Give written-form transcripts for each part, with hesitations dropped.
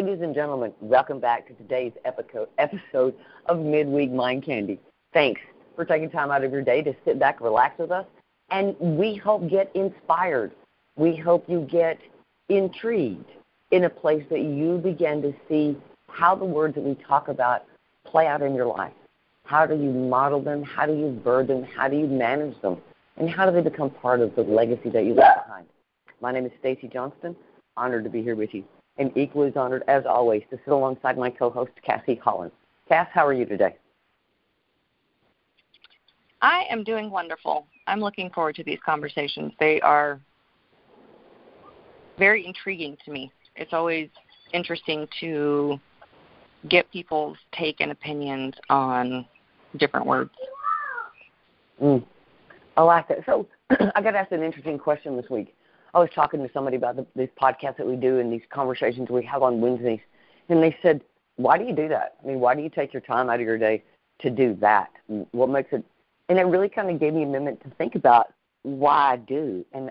Ladies and gentlemen, welcome back to today's episode of Midweek Mind Candy. Thanks for taking time out of your day to sit back, relax with us, and we hope get inspired. We hope you get intrigued in a place that you begin to see how the words that we talk about play out in your life. How do you model them? How do you birth them? How do you manage them? And how do they become part of the legacy that you left behind? My name is Stacy Johnston. Honored to be here with you. And equally as honored, as always, to sit alongside my co-host, Cassie Collins. Cass, how are you today? I am doing wonderful. I'm looking forward to these conversations. They are very intriguing to me. It's always interesting to get people's take and opinions on different words. I like that. So I got asked an interesting question this week. I was talking to somebody about these podcasts that we do and these conversations we have on Wednesdays, and they said, why do you do that? I mean, why do you take your time out of your day to do that? What makes it? And it really kind of gave me a minute to think about why I do. And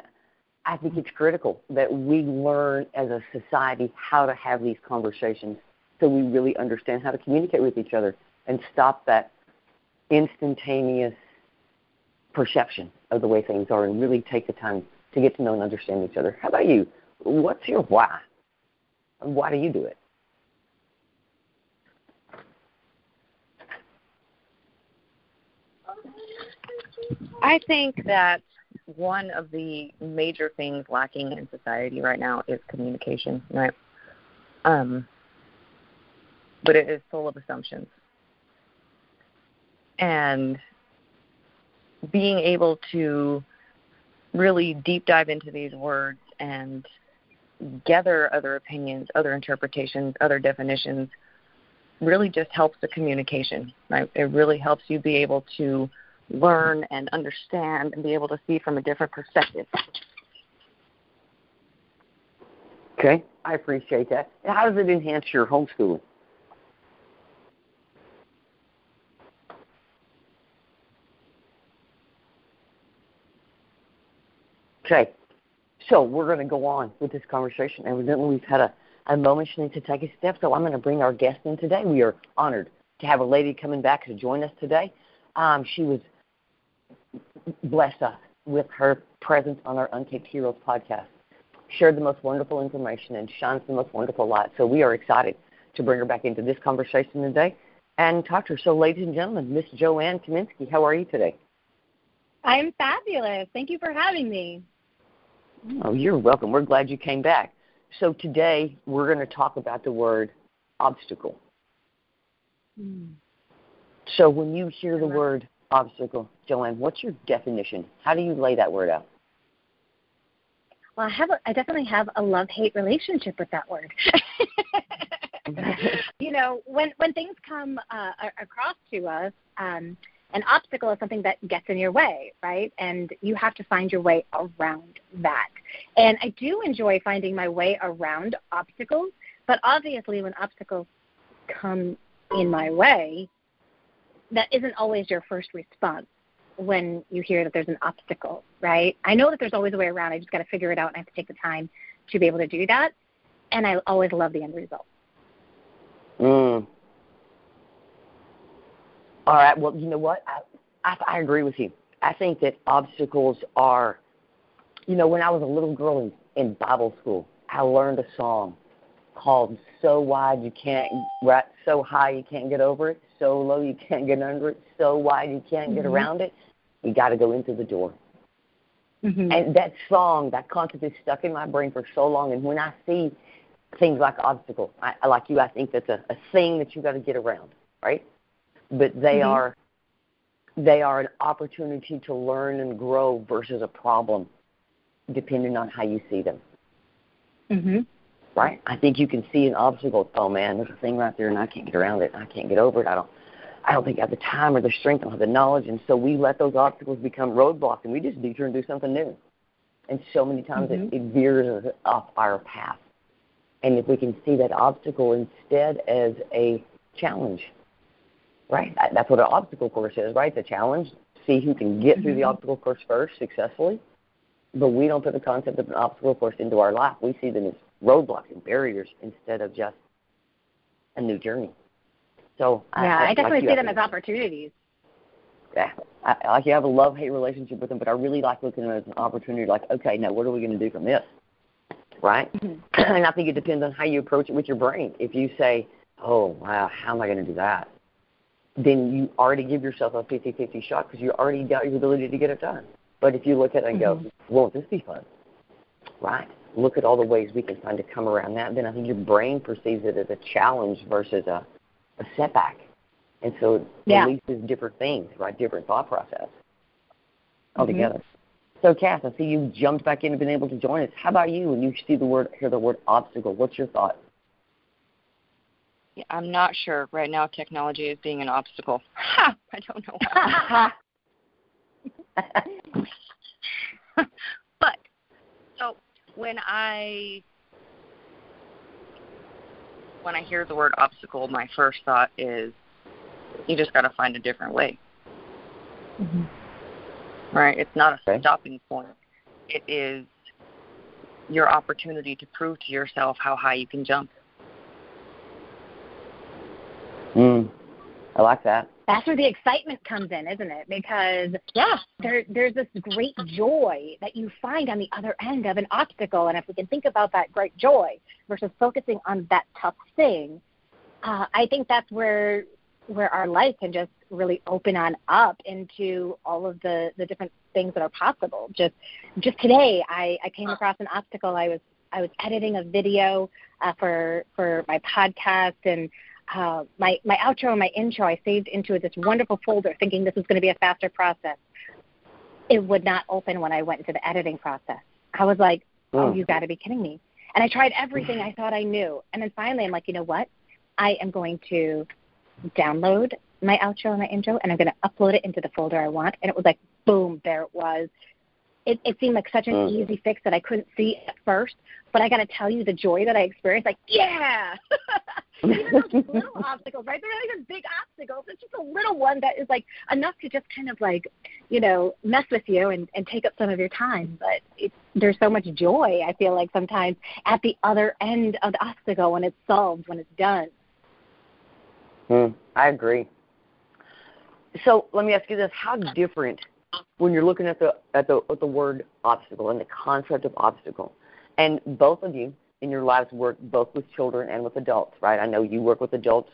I think it's critical that we learn as a society how to have these conversations so we really understand how to communicate with each other and stop that instantaneous perception of the way things are and really take the time to get to know and understand each other. How about you? What's your why? Why do you do it? I think that one of the major things lacking in society right now is communication, right? But it is full of assumptions. And being able to really deep dive into these words and gather other opinions, other interpretations, other definitions really just helps the communication, right? It really helps you be able to learn and understand and be able to see from a different perspective. Okay, I appreciate that. How does it enhance your homeschooling? Okay, so we're going to go on with this conversation. Evidently, we've had a moment to take a step, so I'm going to bring our guest in today. We are honored to have a lady coming back to join us today. She was blessed us with her presence on our Untapped Heroes podcast, shared the most wonderful information, and shines the most wonderful light. So we are excited to bring her back into this conversation today and talk to her. So, ladies and gentlemen, Miss Joanne Kaminsky, how are you today? I'm fabulous. Thank you for having me. Oh, you're welcome. We're glad you came back. So today we're going to talk about the word obstacle. So when you hear the word obstacle, Joanne, what's your definition? How do you lay that word out? Well, I definitely have a love-hate relationship with that word. You know, when things come across to us, an obstacle is something that gets in your way, right? And you have to find your way around that. And I do enjoy finding my way around obstacles, but obviously when obstacles come in my way, that isn't always your first response when you hear that there's an obstacle, right? I know that there's always a way around. I just got to figure it out, and I have to take the time to be able to do that. And I always love the end result. All right, well, you know what? I agree with you. I think that obstacles are, you know, when I was a little girl in Bible school, I learned a song called So Wide You Can't, right? So high you can't get over it, so low you can't get under it, so wide you can't get around it. You got to go into the door. And that song, that concept is stuck in my brain for so long, and when I see things like obstacle, like you, I think that's a thing that you got to get around, right? But they are an opportunity to learn and grow versus a problem, depending on how you see them. Right? I think you can see an obstacle. Oh man, there's a thing right there, and I can't get around it. I can't get over it. I don't think I have the time or the strength. I don't have the knowledge. And so we let those obstacles become roadblocks, and we just detour and do something new. And so many times it veers us off our path. And if we can see that obstacle instead as a challenge. Right, that's what an obstacle course is, right? The challenge, see who can get through the obstacle course first successfully. But we don't put the concept of an obstacle course into our life. We see them as roadblocks and barriers instead of just a new journey. So yeah, I definitely see them as opportunities. Yeah, you have a love-hate relationship with them, but I really like looking at them as an opportunity. Like, okay, now what are we going to do from this, right? Mm-hmm. And I think it depends on how you approach it with your brain. If you say, oh, wow, how am I going to do that? Then you already give yourself a 50-50 shot because you already doubt your ability to get it done. But if you look at it and go, won't this be fun, right? Look at all the ways we can find to come around that. Then I think your brain perceives it as a challenge versus a setback. And so it releases different things, right, different thought process altogether. So, Cass, I see you jumped back in and been able to join us. How about you when you see the word, hear the word obstacle? What's your thought? Yeah, I'm not sure. Right now technology is being an obstacle. I don't know why. But, so when I hear the word obstacle, my first thought is you just got to find a different way. Right? It's not a stopping point. It is your opportunity to prove to yourself how high you can jump. I like that. That's where the excitement comes in, isn't it? Because there's this great joy that you find on the other end of an obstacle. And if we can think about that great joy versus focusing on that tough thing, I think that's where our life can just really open on up into all of the different things that are possible. Just today, I came across an obstacle. I was editing a video for my podcast, and my outro and my intro, I saved into this wonderful folder thinking this was going to be a faster process. It would not open when I went into the editing process. I was like, oh, you've got to be kidding me. And I tried everything I thought I knew. And then finally I'm like, you know what? I am going to download my outro and my intro, and I'm going to upload it into the folder I want. And it was like, boom, there it was. It seemed like such an easy fix that I couldn't see at first, but I got to tell you the joy that I experienced, like, even those little obstacles, right? They're not even big obstacles. It's just a little one that is, like, enough to just kind of, like, you know, mess with you and take up some of your time. But there's so much joy, I feel like, sometimes at the other end of the obstacle when it's solved, when it's done. I agree. So let me ask you this. How different – when you're looking at the word obstacle and the concept of obstacle, and both of you in your lives work both with children and with adults, right? I know you work with adults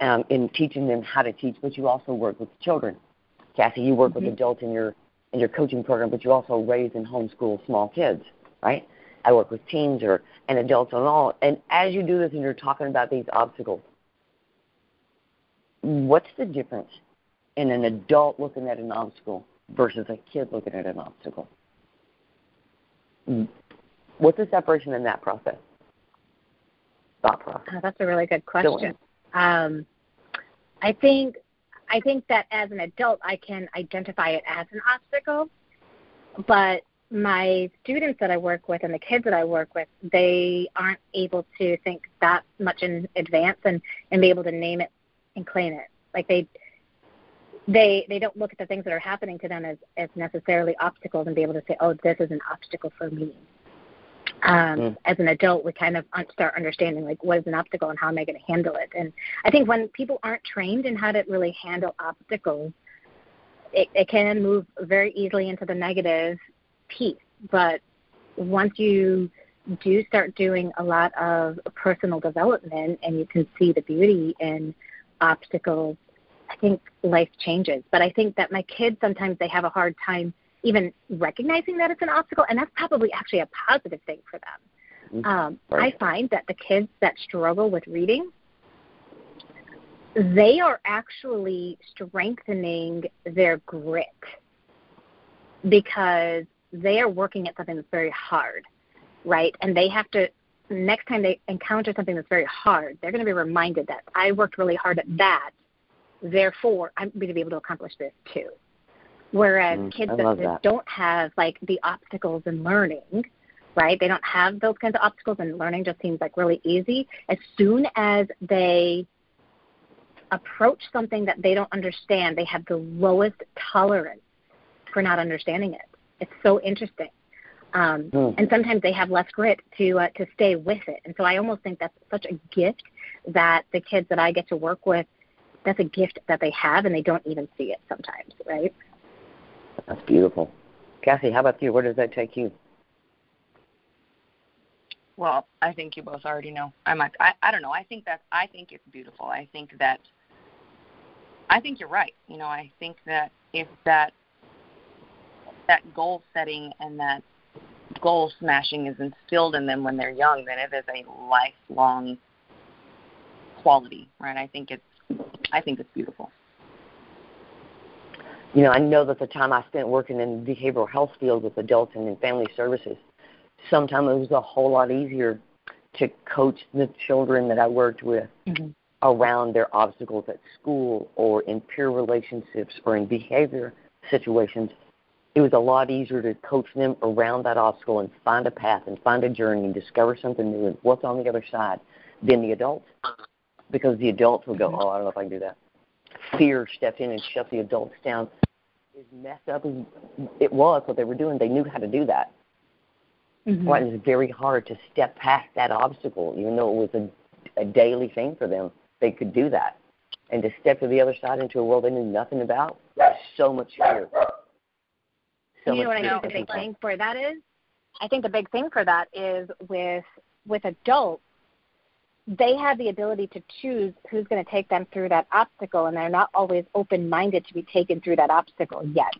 in teaching them how to teach, but you also work with children. Cassie, you work with adults in your coaching program, but you also raise and homeschool small kids, right? I work with teens and adults and all. And as you do this and you're talking about these obstacles, what's the difference in an adult looking at an obstacle versus a kid looking at an obstacle? What's the separation in that process? Thought process. Oh, that's a really good question. I think that as an adult, I can identify it as an obstacle, but my students that I work with and the kids that I work with, they aren't able to think that much in advance and be able to name it and claim it. Like They don't look at the things that are happening to them as necessarily obstacles and be able to say, oh, this is an obstacle for me. As an adult, we kind of start understanding, like, what is an obstacle and how am I going to handle it? And I think when people aren't trained in how to really handle obstacles, it can move very easily into the negative piece. But once you do start doing a lot of personal development and you can see the beauty in obstacles, I think life changes. But I think that my kids, sometimes they have a hard time even recognizing that it's an obstacle, and that's probably actually a positive thing for them. I find that the kids that struggle with reading, they are actually strengthening their grit because they are working at something that's very hard, right? And they have to, next time they encounter something that's very hard, they're going to be reminded that I worked really hard at that, therefore, I'm going to be able to accomplish this too. Whereas kids that don't have, like, the obstacles in learning, right? They don't have those kinds of obstacles, and learning just seems, like, really easy. As soon as they approach something that they don't understand, they have the lowest tolerance for not understanding it. It's so interesting. And sometimes they have less grit to stay with it. And so I almost think that's such a gift that the kids that I get to work with, that's a gift that they have, and they don't even see it sometimes, right? That's beautiful. Cassie, how about you? Where does that take you? Well, I think you both already know. I don't know. I think it's beautiful. I think you're right. You know, I think that if that goal setting and that goal smashing is instilled in them when they're young, then it is a lifelong quality, right? I think it's beautiful. You know, I know that the time I spent working in the behavioral health field with adults and in family services, sometimes it was a whole lot easier to coach the children that I worked with mm-hmm. around their obstacles at school or in peer relationships or in behavior situations. It was a lot easier to coach them around that obstacle and find a path and find a journey and discover something new and what's on the other side than the adults, because the adults will go, oh, I don't know if I can do that. Fear stepped in and shut the adults down. As messed up as it was what they were doing, they knew how to do that. Mm-hmm. Well, it was very hard to step past that obstacle, even though it was a daily thing for them. They could do that. And to step to the other side into a world they knew nothing about, there's so much fear. You know what I think the big thing for that is? I think the big thing for that is with adults, they have the ability to choose who's going to take them through that obstacle, and they're not always open-minded to be taken through that obstacle yet.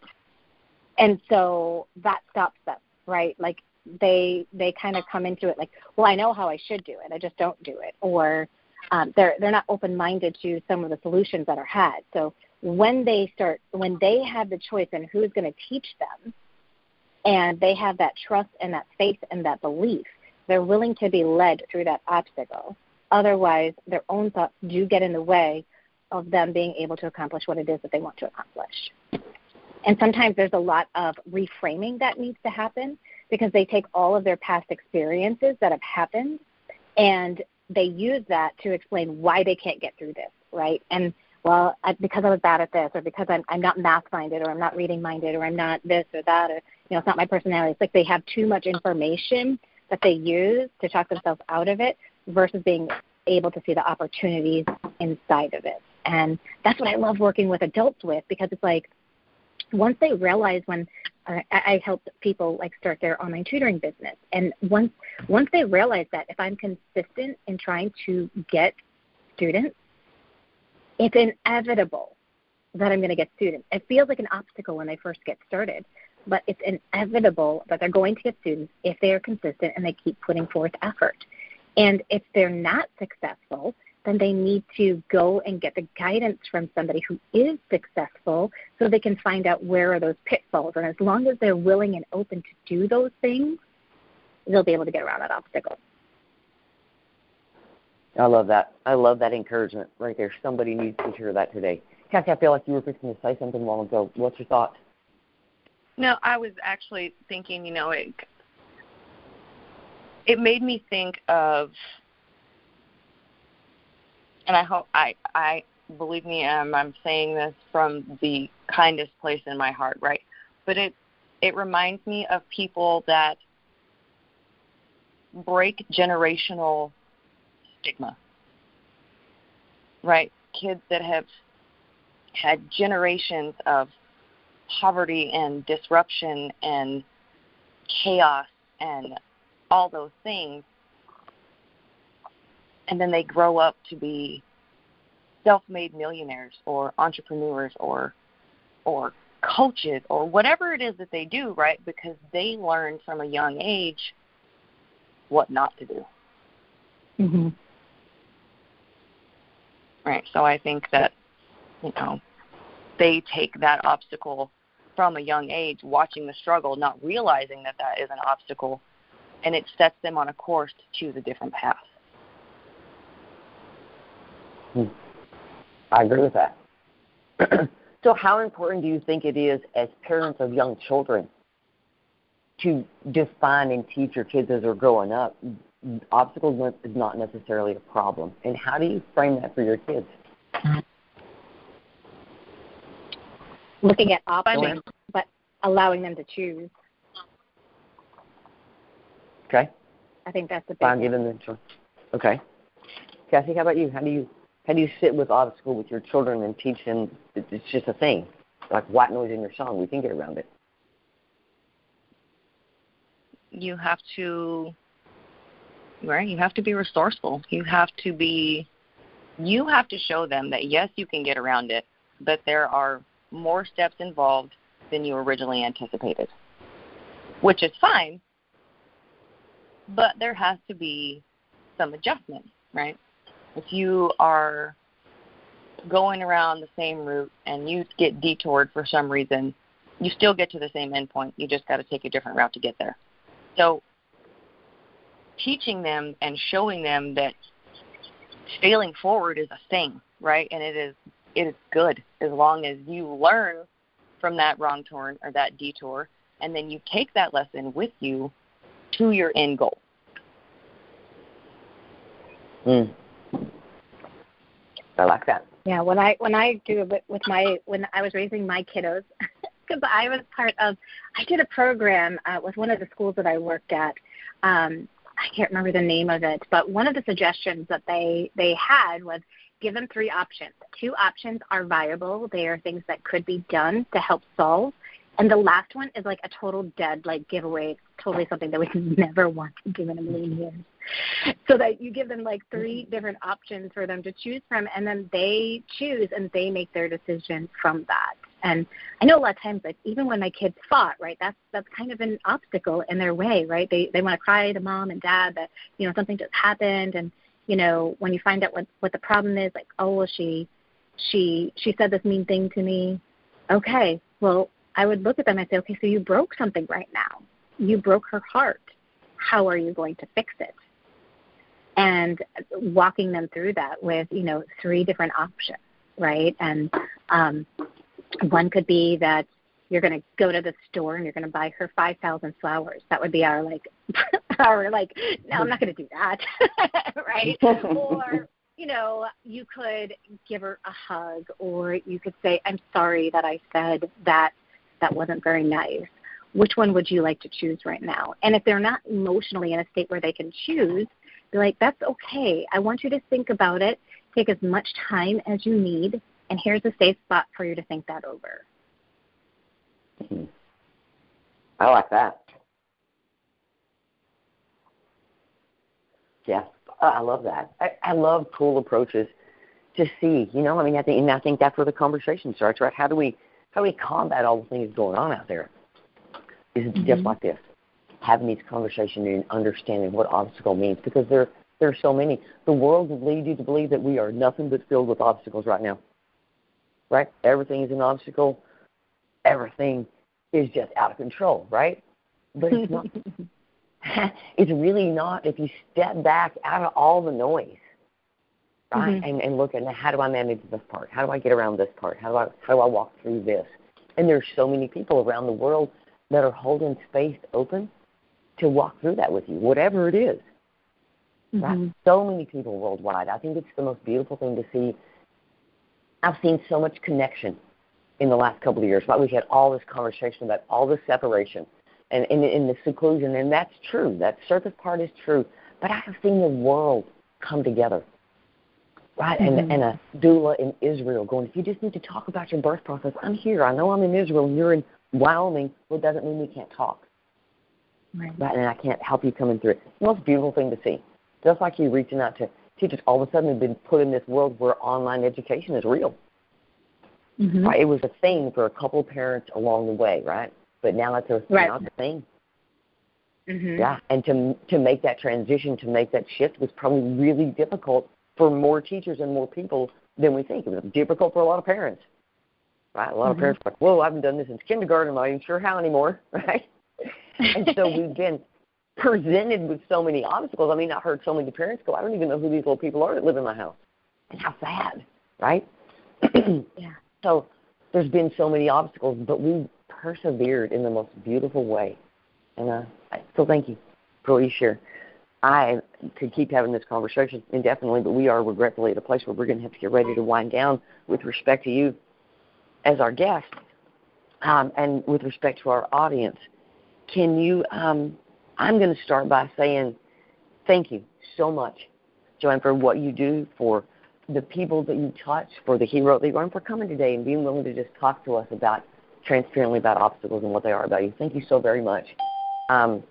And so that stops them, right? Like they kind of come into it like, well, I know how I should do it. I just don't do it. Or they're not open-minded to some of the solutions that are had. So when they have the choice in who's going to teach them, and they have that trust and that faith and that belief, they're willing to be led through that obstacle. Otherwise, their own thoughts do get in the way of them being able to accomplish what it is that they want to accomplish. And sometimes there's a lot of reframing that needs to happen, because they take all of their past experiences that have happened and they use that to explain why they can't get through this, right? And, well, because I was bad at this, or because I'm not math-minded, or I'm not reading-minded, or I'm not this or that, or, you know, it's not my personality. It's like they have too much information that they use to talk themselves out of it versus being able to see the opportunities inside of it. And that's what I love working with adults with, because it's like once they realize when I help people like start their online tutoring business, and once they realize that if I'm consistent in trying to get students, it's inevitable that I'm going to get students. It feels like an obstacle when they first get started, but it's inevitable that they're going to get students if they are consistent and they keep putting forth effort. And if they're not successful, then they need to go and get the guidance from somebody who is successful so they can find out where are those pitfalls. And as long as they're willing and open to do those things, they'll be able to get around that obstacle. I love that. I love that encouragement right there. Somebody needs to hear that today. Cassie, I feel like you were fixing to say something a while ago. What's your thought? No, I was actually thinking, you know, it made me think of, and I hope, I believe me, I'm saying this from the kindest place in my heart, right? But it reminds me of people that break generational stigma, right? Kids that have had generations of poverty and disruption and chaos and all those things, and then they grow up to be self-made millionaires or entrepreneurs or coaches or whatever it is that they do, right? Because they learned from a young age what not to do. Mm-hmm. Right, so I think that, you know, they take that obstacle from a young age, watching the struggle, not realizing that that is an obstacle, and it sets them on a course to choose a different path. I agree with that. So how important do you think it is as parents of young children to define and teach your kids as they're growing up obstacles is not necessarily a problem? And how do you frame that for your kids? Looking at options, but allowing them to choose. Okay. I think that's the big one. Okay. Cassie, how about you? How do you sit with obstacle with your children and teach them? It's just a thing, like white noise in your song. We can get around it. You have to, right? You have to be resourceful. You have to show them that yes, you can get around it, but there are more steps involved than you originally anticipated, which is fine. But there has to be some adjustment, right? If you are going around the same route and you get detoured for some reason, you still get to the same endpoint. You just got to take a different route to get there. So teaching them and showing them that failing forward is a thing, right? And it is good as long as you learn from that wrong turn or that detour, and then you take that lesson with you to your end goal. I like that. Yeah, when I do it with when I was raising my kiddos, because I did a program with one of the schools that I worked at. I can't remember the name of it, but one of the suggestions that they had was give them three options. Two options are viable. They are things that could be done to help solve. And the last one is like a total dead, like giveaway, totally something that we can never want to do in a million years. So that you give them like three different options for them to choose from, and then they choose and they make their decision from that. And I know a lot of times, like even when my kids fought, right, that's kind of an obstacle in their way, right? They want to cry to mom and dad that, you know, something just happened. And, you know, when you find out what the problem is, like, oh, well, she said this mean thing to me. Okay, well, I would look at them and say, okay, so you broke something right now. You broke her heart. How are you going to fix it? And walking them through that with, you know, three different options, right? And one could be that you're going to go to the store and you're going to buy her 5,000 flowers. That would be our, like, no, I'm not going to do that, right? Or, you know, you could give her a hug, or you could say, I'm sorry that I said that. That wasn't very nice. Which one would you like to choose right now? And if they're not emotionally in a state where they can choose, be like, that's okay. I want you to think about it. Take as much time as you need, and here's a safe spot for you to think that over. I like that. Yeah, I love that. I love cool approaches to see, you know, I mean, I think that's where the conversation starts, right? How do we combat all the things going on out there? Is just like this, having these conversations and understanding what obstacle means, because there are so many. The world would lead you to believe that we are nothing but filled with obstacles right now, right? Everything is an obstacle. Everything is just out of control, right? But it's not. It's really not if you step back out of all the noise, right? And look at how do I manage this part? How do I get around this part? How do I walk through this? And there's so many people around the world that are holding space open to walk through that with you, whatever it is. Right? So many people worldwide. I think it's the most beautiful thing to see. I've seen so much connection in the last couple of years. Right? We've had all this conversation about all the separation and the seclusion, and that's true. That surface part is true. But I have seen the world come together. Right, and a doula in Israel going, if you just need to talk about your birth process, I'm here. I know I'm in Israel and you're in Wyoming. Well, it doesn't mean we can't talk. Right, and I can't help you coming through it. It's the most beautiful thing to see. Just like you reaching out to teachers, all of a sudden we've been put in this world where online education is real. Right, it was a thing for a couple of parents along the way, right? But now it's not a thing. Yeah, and to make that transition, to make that shift was probably really difficult for more teachers and more people than we think. It was difficult for a lot of parents, right? A lot of parents are like, whoa, I haven't done this since kindergarten. I'm not even sure how anymore, right? And so we've been presented with so many obstacles. I mean, I heard so many parents go, I don't even know who these little people are that live in my house. And how sad, right? Yeah. So there's been so many obstacles, but we persevered in the most beautiful way. And so thank you for what you shared. I could keep having this conversation indefinitely, but we are regretfully at a place where we're going to have to get ready to wind down with respect to you as our guest and with respect to our audience. I'm going to start by saying thank you so much Joanne, for what you do, for the people that you touch, for the hero that you are, and for coming today and being willing to just talk to us about transparently about obstacles and what they are about you. Thank you so very much. I'm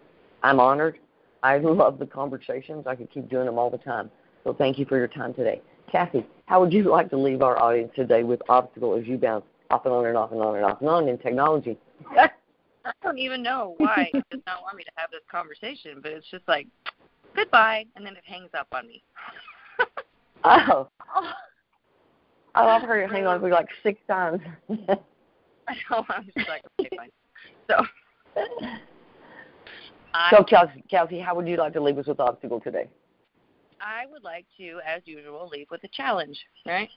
honored. I love the conversations. I could keep doing them all the time. So thank you for your time today. Cassie, how would you like to leave our audience today with obstacle as you bounce off and on and off and on and off and on in technology? I don't even know why it does not want me to have this conversation, but it's just like, goodbye, and then it hangs up on me. Oh. I've heard it hang on like 6 times. I know. I'm just like, okay, fine. So Kelsey, how would you like to leave us with obstacle today? I would like to, as usual, leave with a challenge, right?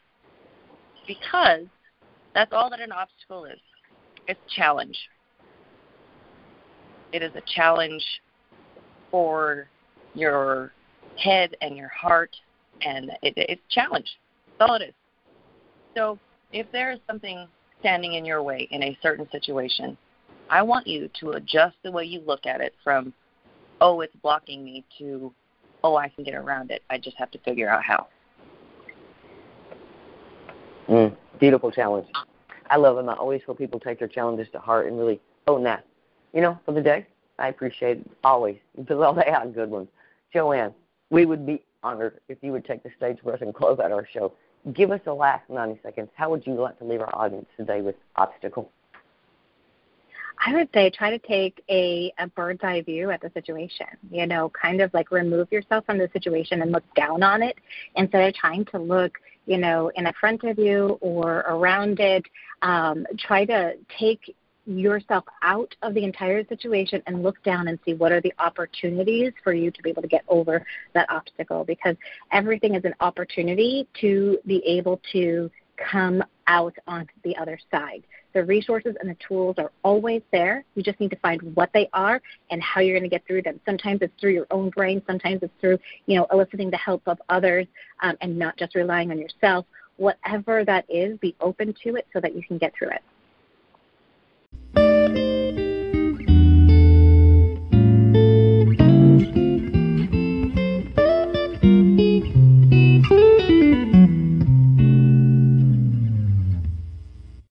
Because that's all that an obstacle is. It's a challenge. It is a challenge for your head and your heart, and it's a challenge. That's all it is. So if there is something standing in your way in a certain situation, I want you to adjust the way you look at it from, oh, it's blocking me, to, oh, I can get around it. I just have to figure out how. Beautiful challenge. I love them. I always feel people take their challenges to heart and really own that. You know, for the day, I appreciate it always, because all they are good ones. Joanne, we would be honored if you would take the stage for us and close out our show. Give us the last 90 seconds. How would you like to leave our audience today with obstacle? I would say try to take a bird's eye view at the situation, you know, kind of like remove yourself from the situation and look down on it instead of trying to look, you know, in front of you or around it. Try to take yourself out of the entire situation and look down and see what are the opportunities for you to be able to get over that obstacle, because everything is an opportunity to be able to come out on the other side. The resources and the tools are always there. You just need to find what they are and how you're going to get through them. Sometimes it's through your own brain. Sometimes it's through, you know, eliciting the help of others and not just relying on yourself. Whatever that is, be open to it so that you can get through it.